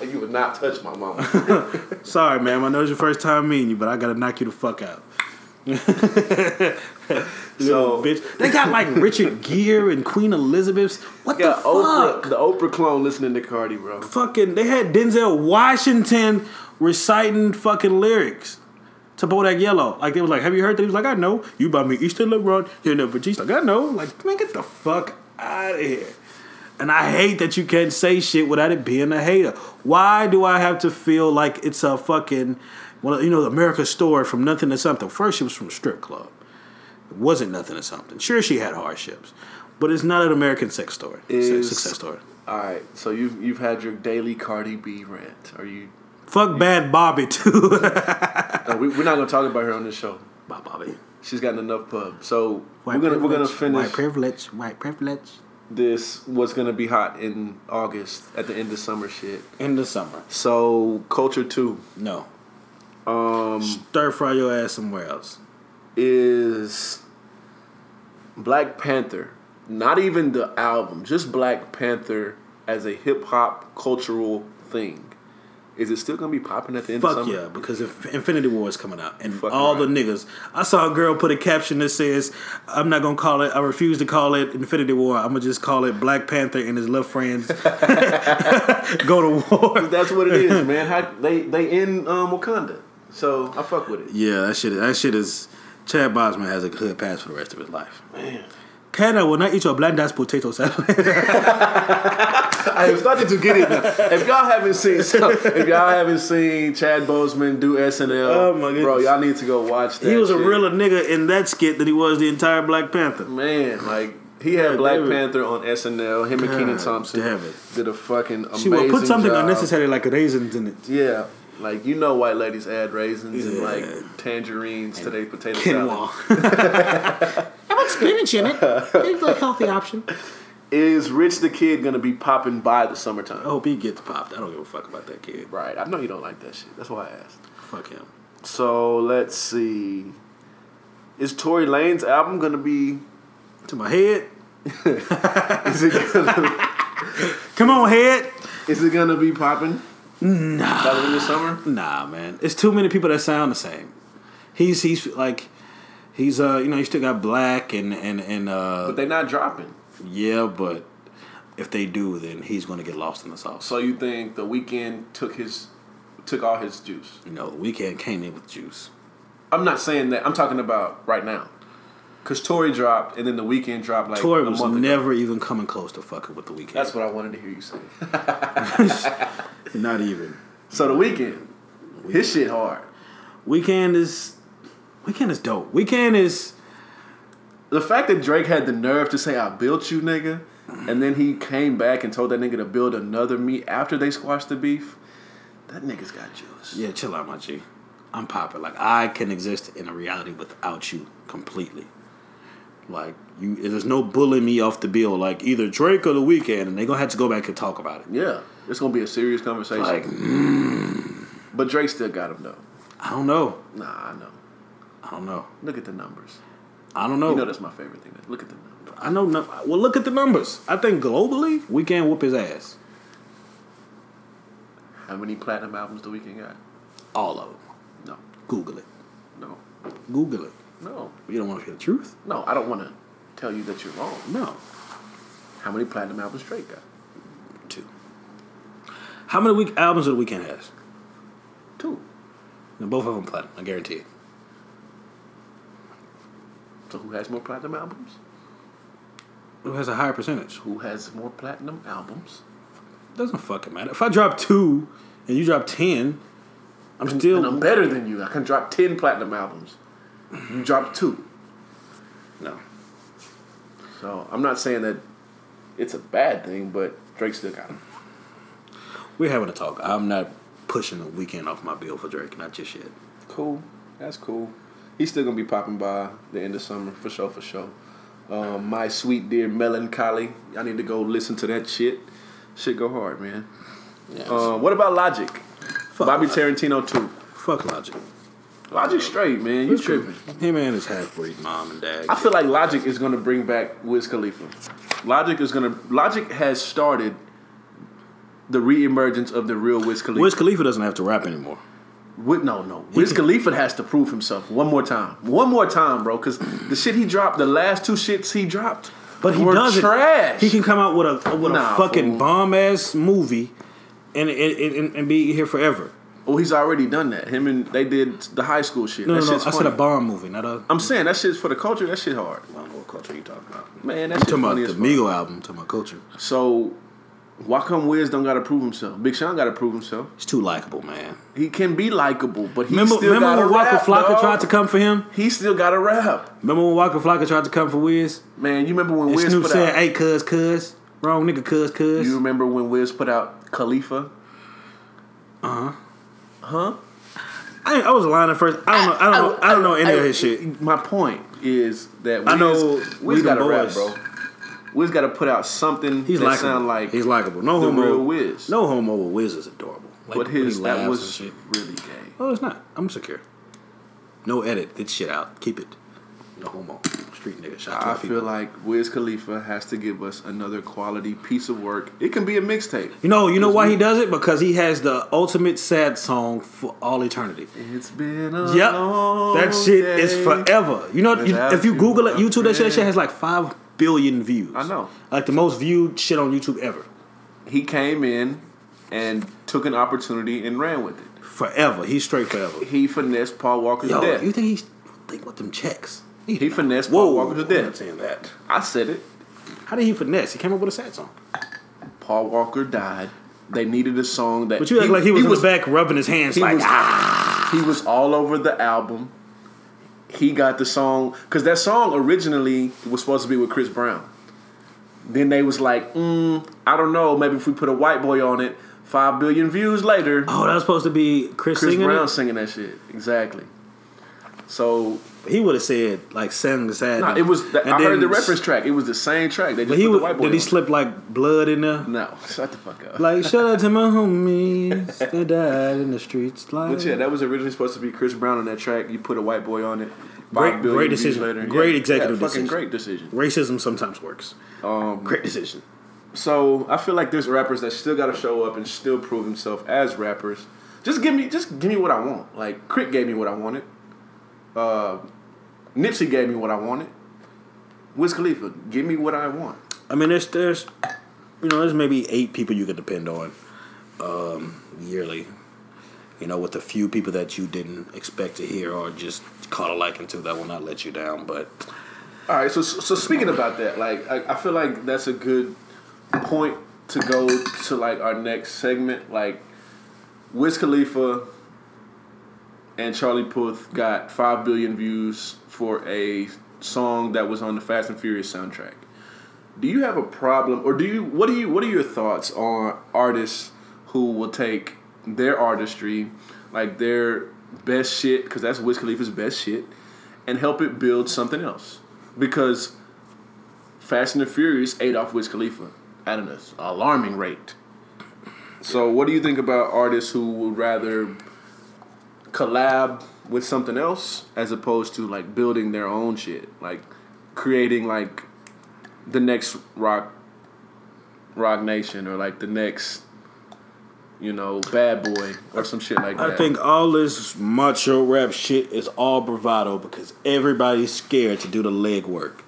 You would not touch my mama. Sorry, ma'am. I know it's your first time meeting you, but I got to knock you the fuck out. So, bitch. They got, like, Richard Gere and Queen Elizabeth's. What the fuck? Oprah, the Oprah clone listening to Cardi, bro. Fucking, they had Denzel Washington reciting fucking lyrics to Bodak Yellow. Like, they was like, have you heard that? He was like, I know. You buy me Eastern LeBron. You're never G. Like, I know. Like, man, get the fuck out of here. And I hate that you can't say shit without it being a hater. Why do I have to feel like it's a fucking, well, you know, the America story from nothing to something? First, she was from a strip club. It wasn't nothing to something. Sure, she had hardships. But it's not an American sex story. Success story. All right. So you've had your daily Cardi B rant. Are you... Fuck Bad Bobby, too. No, we're not going to talk about her on this show. Bye, Bobby. She's gotten enough pub. So we're gonna finish... White privilege. This was going to be hot in August at the end of summer shit. End of summer. So, Culture 2. No. Stir fry your ass somewhere else. Is Black Panther, not even the album, just Black Panther as a hip-hop cultural thing. Is it still going to be popping at the end of summer? Fuck yeah, because Infinity War is coming out. And all the niggas. I saw a girl put a caption that says, I'm not going to call it, I refuse to call it Infinity War. I'm going to just call it Black Panther and his left friends go to war. That's what it is, man. They in Wakanda. So I fuck with it. Yeah, that shit is... Chad Bosman has a good pass for the rest of his life. Man. Canada will not eat your bland-ass potato salad. I am starting to get it now. If y'all haven't seen Chad Boseman do SNL, oh my goodness, bro, y'all need to go watch that. He was a realer nigga in that skit than he was the entire Black Panther. Man, like he had Black Panther on SNL. Him and Kenan Thompson did a fucking amazing job. She will put something unnecessary like raisins in it. Yeah. Like, you know, white ladies add raisins and like tangerines to their potato salad. Quinoa. I want spinach in it. It's a healthy option. Is Rich the Kid gonna be popping by the summertime? I hope he gets popped. I don't give a fuck about that kid. Right. I know you don't like that shit. That's why I asked. Fuck him. So let's see. Is Tory Lane's album gonna be to my head? Is it gonna... Come on, head. Is it gonna be popping? Nah. In the summer? Nah, man. It's too many people that sound the same. He's you know, he still got Black and but they're not dropping. Yeah, but if they do, then he's gonna get lost in the sauce. So you think The Weeknd took all his juice? No, The Weeknd came in with juice. I'm not saying that. I'm talking about right now. Cause Tory dropped and then The Weeknd dropped like Tory was never even coming close to fucking with The Weeknd. That's what I wanted to hear you say. Not even. So The Weeknd, his shit hard. Weeknd is dope. Weeknd is the fact that Drake had the nerve to say I built you, nigga, and then he came back and told that nigga to build another me after they squashed the beef. That nigga's got juice. Yeah, chill out, my G. I'm popping. Like I can exist in a reality without you completely. Like, there's no bullying me off the bill. Like, either Drake or The Weeknd, and they're going to have to go back and talk about it. Yeah. It's going to be a serious conversation. Like, but Drake still got him, though. I don't know. Nah, I know. I don't know. Look at the numbers. I don't know. You know that's my favorite thing. Look at the numbers. I know. Well, look at the numbers. I think globally, Weeknd whoop his ass. How many platinum albums The Weeknd got? All of them. No. Google it. No. Google it. No. You don't want to hear the truth? No, I don't want to tell you that you're wrong. No. How many platinum albums Drake got? 2. How many albums did The Weeknd has? 2. And both of them platinum, I guarantee it. So who has more platinum albums? Who has a higher percentage? Who has more platinum albums? Doesn't fucking matter. If I drop 2 and you drop 10, I'm still... And I'm better than you. I can drop 10 platinum albums. You dropped 2. No. So, I'm not saying that it's a bad thing, but Drake still got him. We're having a talk. I'm not pushing The Weeknd off my bill for Drake, not just yet. Cool. That's cool. He's still going to be popping by the end of summer, for sure, for sure. My Sweet Dear Melancholy. Y'all need to go listen to that shit. Shit go hard, man. Yeah, what about Logic? Fuck Bobby Logic. Tarantino 2. Fuck Logic. Logic straight, man. You tripping. Him and his half-breed mom and dad. I feel like Logic is going to bring back Wiz Khalifa. Logic has started the reemergence of the real Wiz Khalifa. Wiz Khalifa doesn't have to rap anymore. No. Wiz Khalifa has to prove himself one more time. One more time, bro, because the shit he dropped, the last 2 shits he dropped, but he were doesn't. Trash. He can come out with a fucking bomb-ass movie and be here forever. Well, he's already done that. Him and they did the high school shit. No, I said a bomb movie, not a... I'm saying that shit's for the culture. That shit hard. I don't know what culture you talking about. Man, that shit's funny as fuck. Talking about the Migos album, talking about Culture. So, why come Wiz don't got to prove himself? Big Sean got to prove himself. He's too likable, man. He can be likable, but remember when Waka Flocka tried to come for him? He still got to rap. Remember when Waka Flocka tried to come for Wiz? Man, you remember when Wiz Snoop put said, out... hey, cuz. Wrong nigga, cuz. You remember when Wiz put out Khalifa? I was lying at first. I don't know any of his shit. My point is that Wiz got to rap, bro. Wiz got to put out something sound like he's likable. No homo. Real Wiz. No homo. Wiz is adorable. Like, but his that was really gay. Oh, it's not. I'm secure. No edit. This shit out. Keep it. No homo. Street nigga. Shot I feel people. Like Wiz Khalifa has to give us another quality piece of work. It can be a mixtape. You know why he does it? Because he has the ultimate sad song for all eternity. It's been a long that shit day is forever. You know, if you Google it, YouTube, that shit has like 5 billion views. I know. Like the most viewed shit on YouTube ever. He came in and took an opportunity and ran with it. Forever. He's straight forever. He finessed Paul Walker to death. You think think with them checks? He finessed Paul Walker to death. Saying that. I said it. How did he finesse? He came up with a sad song. Paul Walker died. They needed a song that... But you act like he was in the back rubbing his hands like... He was all over the album. He got the song... Because that song originally was supposed to be with Chris Brown. Then they was like, I don't know. Maybe if we put a white boy on it, 5 billion views later... Oh, that was supposed to be Chris singing Brown singing that shit. Exactly. So... He would have said like sang the sad. No, it was. I heard the reference track. It was the same track. They just put the white boy. Did he slip like blood in there? No, shut the fuck up. Like shout out to my homies that died in the streets. Like, but yeah, that was originally supposed to be Chris Brown on that track. You put a white boy on it. Great decision. Later. Great executive decision. Fucking great decision. Racism sometimes works. Great decision. So I feel like there's rappers that still got to show up and still prove themselves as rappers. Just give me what I want. Like Crit gave me what I wanted. Nipsey gave me what I wanted. Wiz Khalifa, give me what I want. I mean, there's maybe 8 people you could depend on yearly. You know, with a few people that you didn't expect to hear or just caught a liking to that will not let you down. But all right, so speaking about that, like I feel like that's a good point to go to like our next segment. Like Wiz Khalifa and Charlie Puth got 5 billion views for a song that was on the Fast and Furious soundtrack. Do you have a problem, or what are your thoughts on artists who will take their artistry, like their best shit, because that's Wiz Khalifa's best shit, and help it build something else? Because Fast and the Furious ate off Wiz Khalifa at an alarming rate. So what do you think about artists who would rather collab with something else as opposed to like building their own shit, like creating like the next Roc Nation or like the next, you know, Bad Boy or some shit like that. I think all this macho rap shit is all bravado because everybody's scared to do the legwork.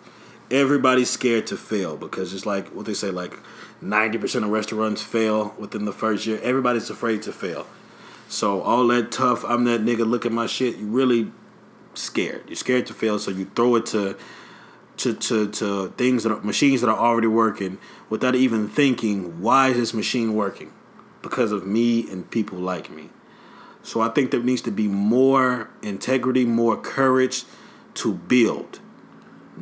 Everybody's scared to fail because it's like what they say, like 90% of restaurants fail within the first year. Everybody's afraid to fail. So all that tough, I'm that nigga, look at my shit, you're really scared. You're scared to fail, so you throw it to things that are machines that are already working without even thinking, why is this machine working? Because of me and people like me. So I think there needs to be more integrity, more courage to build.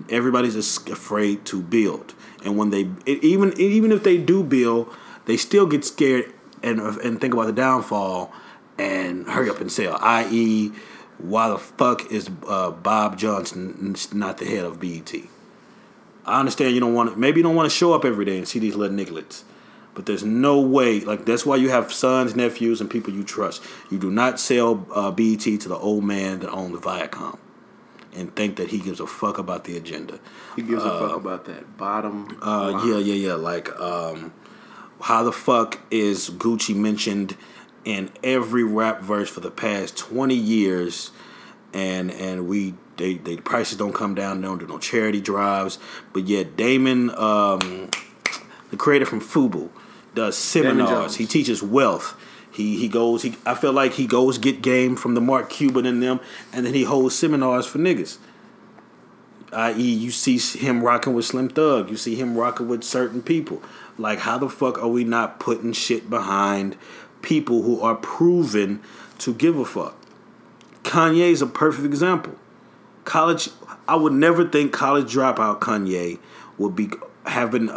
Everybody's just afraid to build, and when they even if they do build, they still get scared and think about the downfall and hurry up and sell. I.e., why the fuck is Bob Johnson not the head of BET? I understand you don't want to, maybe you don't want to show up every day and see these little nigglets, but there's no way. Like that's why you have sons, nephews, and people you trust. You do not sell BET to the old man that owned Viacom and think that he gives a fuck about the agenda. He gives a fuck about that bottom line. Yeah. Like, how the fuck is Gucci mentioned in every rap verse for the past 20 years? And they prices don't come down. They don't do no charity drives. But yet Damon, the creator from FUBU, does seminars. He teaches wealth. He goes. I feel like he goes get game from the Mark Cuban and them, and then he holds seminars for niggas. I.e., you see him rocking with Slim Thug. You see him rocking with certain people. Like, how the fuck are we not putting shit behind people who are proven to give a fuck? Kanye is a perfect example. College. I would never think college dropout Kanye would be having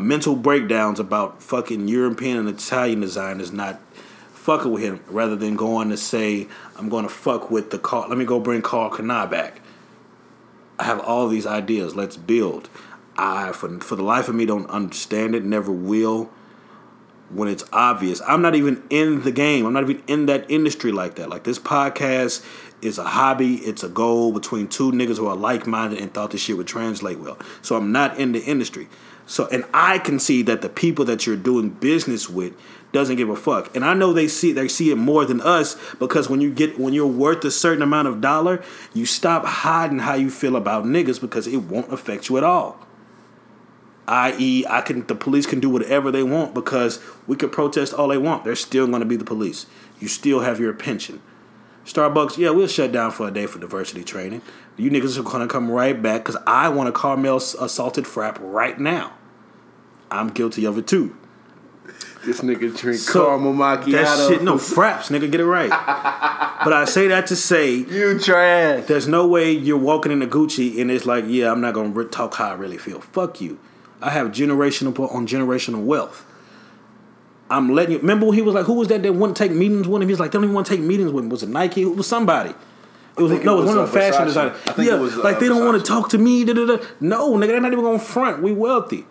mental breakdowns about fucking European and Italian designers not fucking with him, rather than going to say, I'm going to fuck with the Carl. Let me go bring Carl Kanai back. I have all these ideas. Let's build. I, for the life of me, don't understand it. Never will. When it's obvious, I'm not even in the game. I'm not even in that industry like that. Like this podcast is a hobby. It's a goal between two niggas who are like-minded and thought this shit would translate well. So I'm not in the industry. So, and I can see that the people that you're doing business with doesn't give a fuck. And I know they see it more than us, because when you're worth a certain amount of dollar, you stop hiding how you feel about niggas because it won't affect you at all. I.e., the police can do whatever they want because we could protest all they want. They're still going to be the police. You still have your pension. Starbucks, yeah, we'll shut down for a day for diversity training. You niggas are going to come right back because I want a caramel assaulted frap right now. I'm guilty of it too. This nigga drink caramel macchiato. That shit, no, fraps, nigga, get it right. But I say that to say, you trash. There's no way you're walking into Gucci and it's like, yeah, I'm not going to talk how I really feel. Fuck you. I have generational wealth. I'm letting you. Remember when he was like, who was that wouldn't take meetings with him? He was like, they don't even want to take meetings with him. Was it Nike? It was somebody. It was one of the fashion designers. Yeah, like they don't want to talk to me. Da-da-da. No, nigga, they're not even going to front. We wealthy.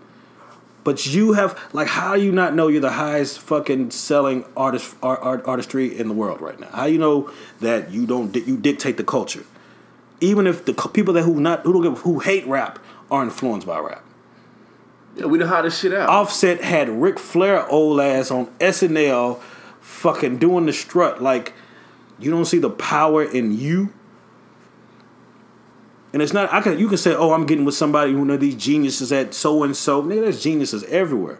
But you have, like, how you not know you're the highest fucking selling artistry in the world right now? How you know that you don't you dictate the culture? Even if the people that who hate rap are influenced by rap. Yeah, we know how this shit out. Offset had Ric Flair old ass on SNL fucking doing the strut. Like, you don't see the power in you. And it's not, you can say, oh, I'm getting with somebody who know these geniuses at so-and-so. Nigga, there's geniuses everywhere.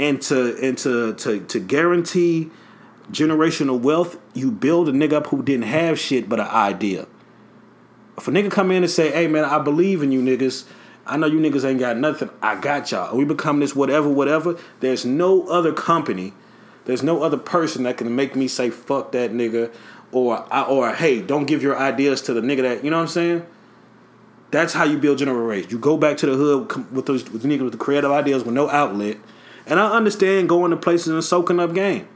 And to guarantee generational wealth, you build a nigga up who didn't have shit but an idea. If a nigga come in and say, hey, man, I believe in you niggas. I know you niggas ain't got nothing. I got y'all. We become this whatever. There's no other company. There's no other person that can make me say, fuck that nigga. Or hey, don't give your ideas to the nigga that, you know what I'm saying? That's how you build general rage. You go back to the hood with niggas with the creative ideas with no outlet. And I understand going to places and soaking up game.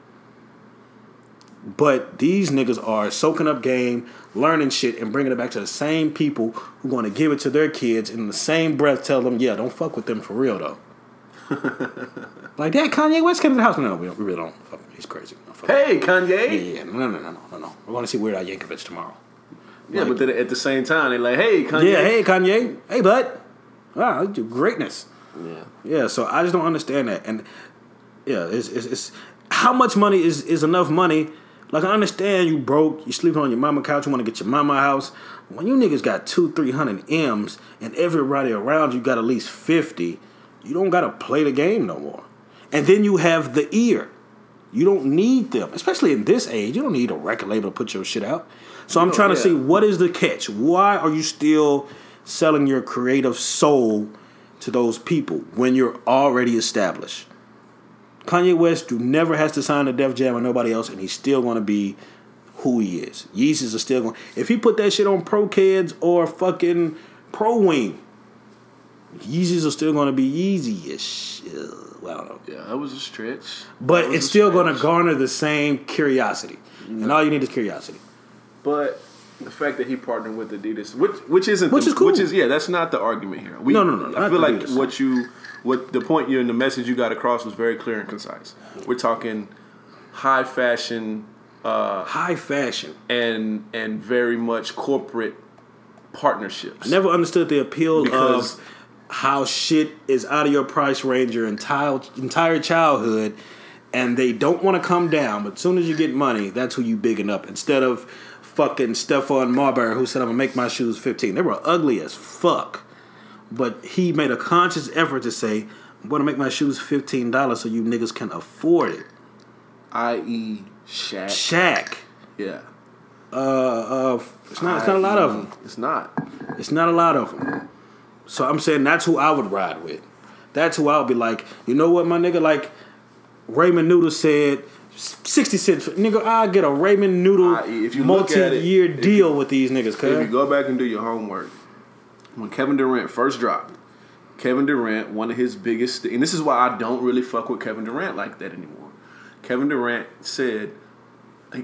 But these niggas are soaking up game, learning shit, and bringing it back to the same people who going to give it to their kids and in the same breath tell them, yeah, don't fuck with them for real, though. Like, Dad, Kanye West came to the house. No, we really don't. Fuck him. He's crazy. No, fuck hey, him. Kanye. Yeah, no. We're going to see Weird Al Yankovic tomorrow. Yeah, like, but then at the same time, they're like, hey, Kanye. Yeah, hey, Kanye. Hey, bud. Wow, you do greatness. Yeah. Yeah, so I just don't understand that. And, yeah, it's how much money is enough money? Like, I understand you broke, you sleeping on your mama couch, you want to get your mama a house. When you niggas got 200-300 M's and everybody around you got at least 50, you don't got to play the game no more. And then you have the ear. You don't need them. Especially in this age, you don't need a record label to put your shit out. So I'm trying to see, what is the catch? Why are you still selling your creative soul to those people when you're already established? Kanye West never has to sign a Def Jam or nobody else, and he's still going to be who he is. Yeezys are still going. If he put that shit on Pro Kids or fucking Pro Wing, Yeezys are still going to be Yeezy-ish. Well, I don't know. Yeah, that was a stretch. But it's still going to garner the same curiosity. No. And all you need is curiosity. But the fact that he partnered with Adidas, which isn't, which is cool. Which is, yeah, that's not the argument here. No. I feel like Adidas. What the point you and the message you got across was very clear and concise. We're talking high fashion, and very much corporate partnerships. I never understood the appeal of how shit is out of your price range your entire childhood, and they don't want to come down. But as soon as you get money, that's who you bigging up. Instead of fucking Stephon Marbury, who said, "I'm gonna make my shoes 15," they were ugly as fuck. But he made a conscious effort to say, I'm going to make my shoes $15 so you niggas can afford it. I.e. Shaq. Yeah. It's not a lot of them. It's not a lot of them. So I'm saying that's who I would ride with. That's who I would be like, you know what, my nigga? Like Raymond Noodle said, 60 cents. Nigga, I'll get a Raymond Noodle multi-year deal with these niggas. If you go back and do your homework. When Kevin Durant first dropped, Kevin Durant, one of his biggest... And this is why I don't really fuck with Kevin Durant like that anymore. Kevin Durant said...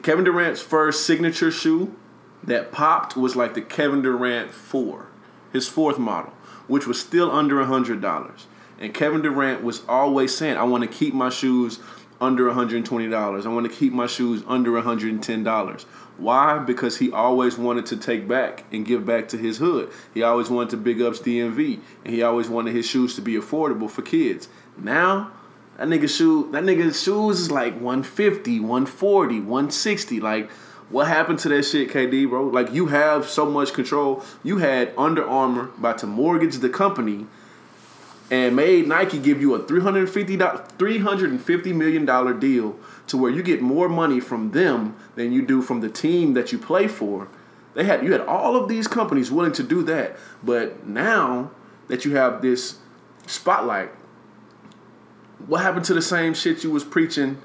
Kevin Durant's first signature shoe that popped was like the Kevin Durant 4. His fourth model, which was still under $100. And Kevin Durant was always saying, I want to keep my shoes under $120. I want to keep my shoes under $110. Why? Because he always wanted to take back and give back to his hood. He always wanted to big ups DMV, and he always wanted his shoes to be affordable for kids. Now, that nigga's shoes is like $150, $140, $160. Like, what happened to that shit, KD, bro? Like, you have so much control. You had Under Armour about to mortgage the company and made Nike give you a $350 million deal to where you get more money from them than you do from the team that you play for. You had all of these companies willing to do that. But now that you have this spotlight, what happened to the same shit you was preaching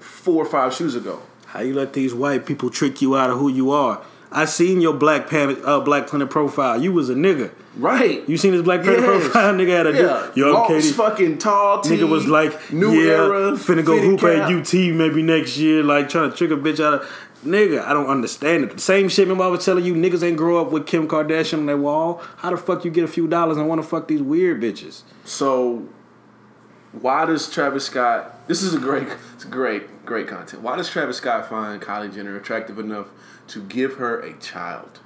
4 or 5 shoes ago? How you let these white people trick you out of who you are? I seen your Black Planet profile. You was a nigga. Right. You seen his Black Panther profile? Nigga had a dude. Young Katie. Fucking tall team. Nigga was like, new era, finna go hoop at UT maybe next year. Like, trying to trick a bitch out of... Nigga, I don't understand it. The same shit, remember I was telling you, niggas ain't grow up with Kim Kardashian on their wall. How the fuck you get a few dollars and want to fuck these weird bitches? So, why does Travis Scott... This is great content. Why does Travis Scott find Kylie Jenner attractive enough to give her a child?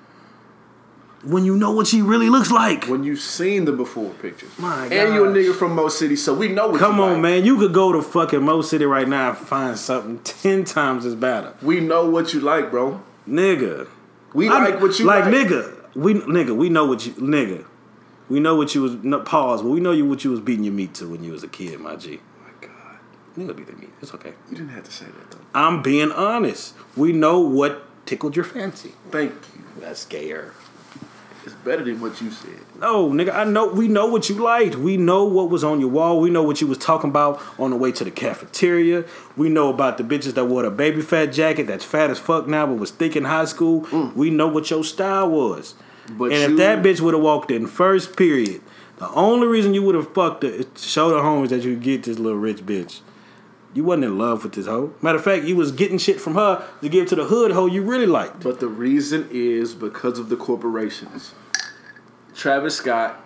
When you know what she really looks like. When you've seen the before pictures. My God. And you're a nigga from Mo City, so we know what you like. Come on, man. You could go to fucking Mo City right now and find something 10 times as better. We know what you like, bro. Nigga. We like what you like. Like, nigga. We know what you... Nigga. We know what you was... No, pause. But we know what you was beating your meat to when you was a kid, my G. Oh, my God. Nigga beat the meat. It's okay. You didn't have to say that, though. I'm being honest. We know what tickled your fancy. Thank you. That's gayer. It's better than what you said. No, nigga, we know what you liked. We know what was on your wall. We know what you was talking about on the way to the cafeteria. We know about the bitches that wore the baby fat jacket that's fat as fuck now but was thick in high school. We know what your style was. But if that bitch would have walked in first period, the only reason you would have fucked her is to show the homies that you get this little rich bitch. You wasn't in love with this hoe. Matter of fact, you was getting shit from her to give to the hood hoe you really liked. But the reason is because of the corporations. Travis Scott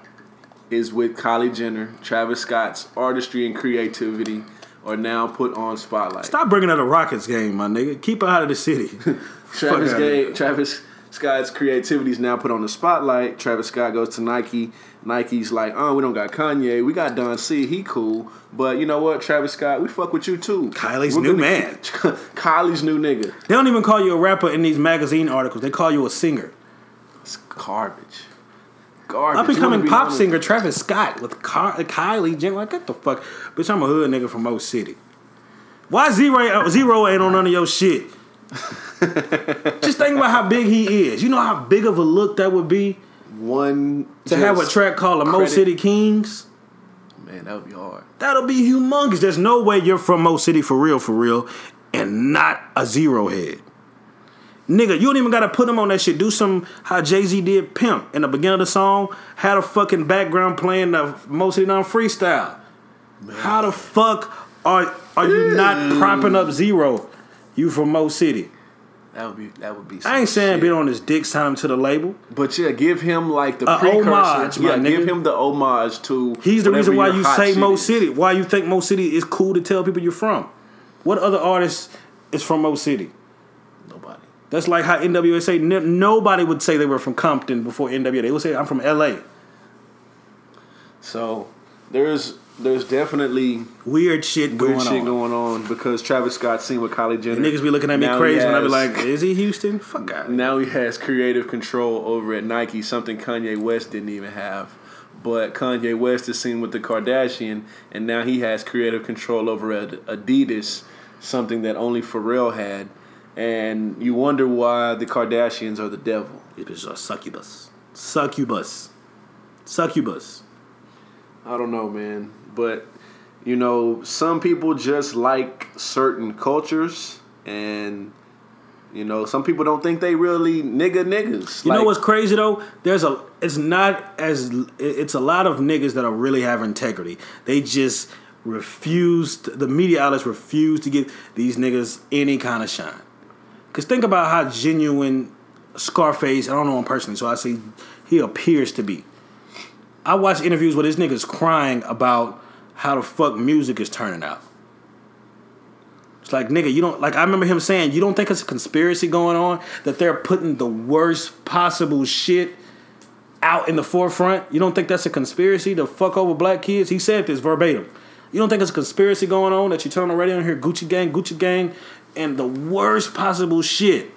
is with Kylie Jenner. Travis Scott's artistry and creativity are now put on spotlight. Stop bringing out a Rockets game, my nigga. Keep her out of the city. Travis Scott's creativity is now put on the spotlight. Travis Scott goes to Nike. Nike's like, oh, we don't got Kanye. We got Don C. He cool. But you know what, Travis Scott, we fuck with you too. Kylie's new man. Kylie's new nigga. They don't even call you a rapper in these magazine articles. They call you a singer. It's garbage. Garbage. I'm becoming pop singer Travis Scott with Kylie Jenner. Like, what the fuck? Bitch, I'm a hood nigga from Old City. Why Zero ain't on none of your shit? Just think about how big he is. You know how big of a look that would be? To have a track called Mo City Kings? Man, that would be hard. That'll be humongous. There's no way you're from Mo City for real and not a Zero head. Nigga, you don't even gotta put him on that shit. Do some how Jay-Z did Pimp in the beginning of the song, had a fucking background playing the Mo City Non freestyle. Man. How the fuck are you not propping up Zero? You from Mo City. That would be. I ain't saying been on his dick time to the label, but yeah, give him like the precursor. Homage, yeah, give him the homage to. He's the reason why you say Mo City. Why you think Mo City is cool to tell people you're from? What other artist is from Mo City? Nobody. That's like how NWA say nobody would say they were from Compton before NWA. They would say I'm from LA. So There's definitely weird shit going on because Travis Scott's seen with Kylie Jenner. And niggas be looking at me crazy when I be like, is he Houston? Fuck out. Now he has creative control over at Nike, something Kanye West didn't even have. But Kanye West is seen with the Kardashian, and now he has creative control over at Adidas, something that only Pharrell had. And you wonder why the Kardashians are the devil. It is a succubus. I don't know, man. But, you know, some people just like certain cultures. And, you know, some people don't think they really niggas. You know what's crazy, though? It's a lot of niggas that are really have integrity. They just the media outlets refuse to give these niggas any kind of shine. Because think about how genuine Scarface, I don't know him personally, so I say he appears to be. I watch interviews where this nigga's crying about how the fuck music is turning out. It's like, nigga, you don't... Like, I remember him saying, you don't think it's a conspiracy going on? That they're putting the worst possible shit out in the forefront? You don't think that's a conspiracy to fuck over black kids? He said this verbatim. You don't think it's a conspiracy going on that you turn on the radio and hear Gucci gang, and the worst possible shit?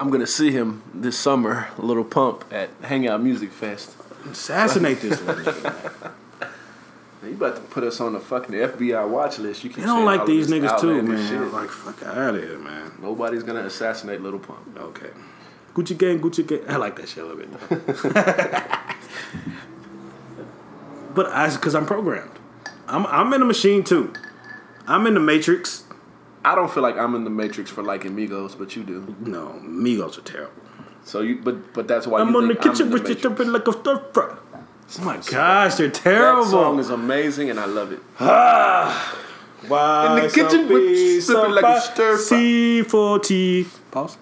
I'm going to see him this summer, Little Pump, at Hangout Music Fest. Assassinate this one, nigga. You about to put us on the fucking FBI watch list. You keep don't like these niggas too, man. Shit. Like, fuck out of here, man. Nobody's gonna assassinate Little Pump. Okay. Gucci gang. I like that shit a little bit. But because I'm programmed. I'm in the machine too. I'm in the Matrix. I don't feel like I'm in the Matrix for liking Migos, but you do. No, Migos are terrible. So but that's why I'm on the kitchen with you dripping like a stir fry. Oh my gosh, they're terrible. That song is amazing and I love it. Why in the kitchen with you dripping like a stir fry. C4T. Pause.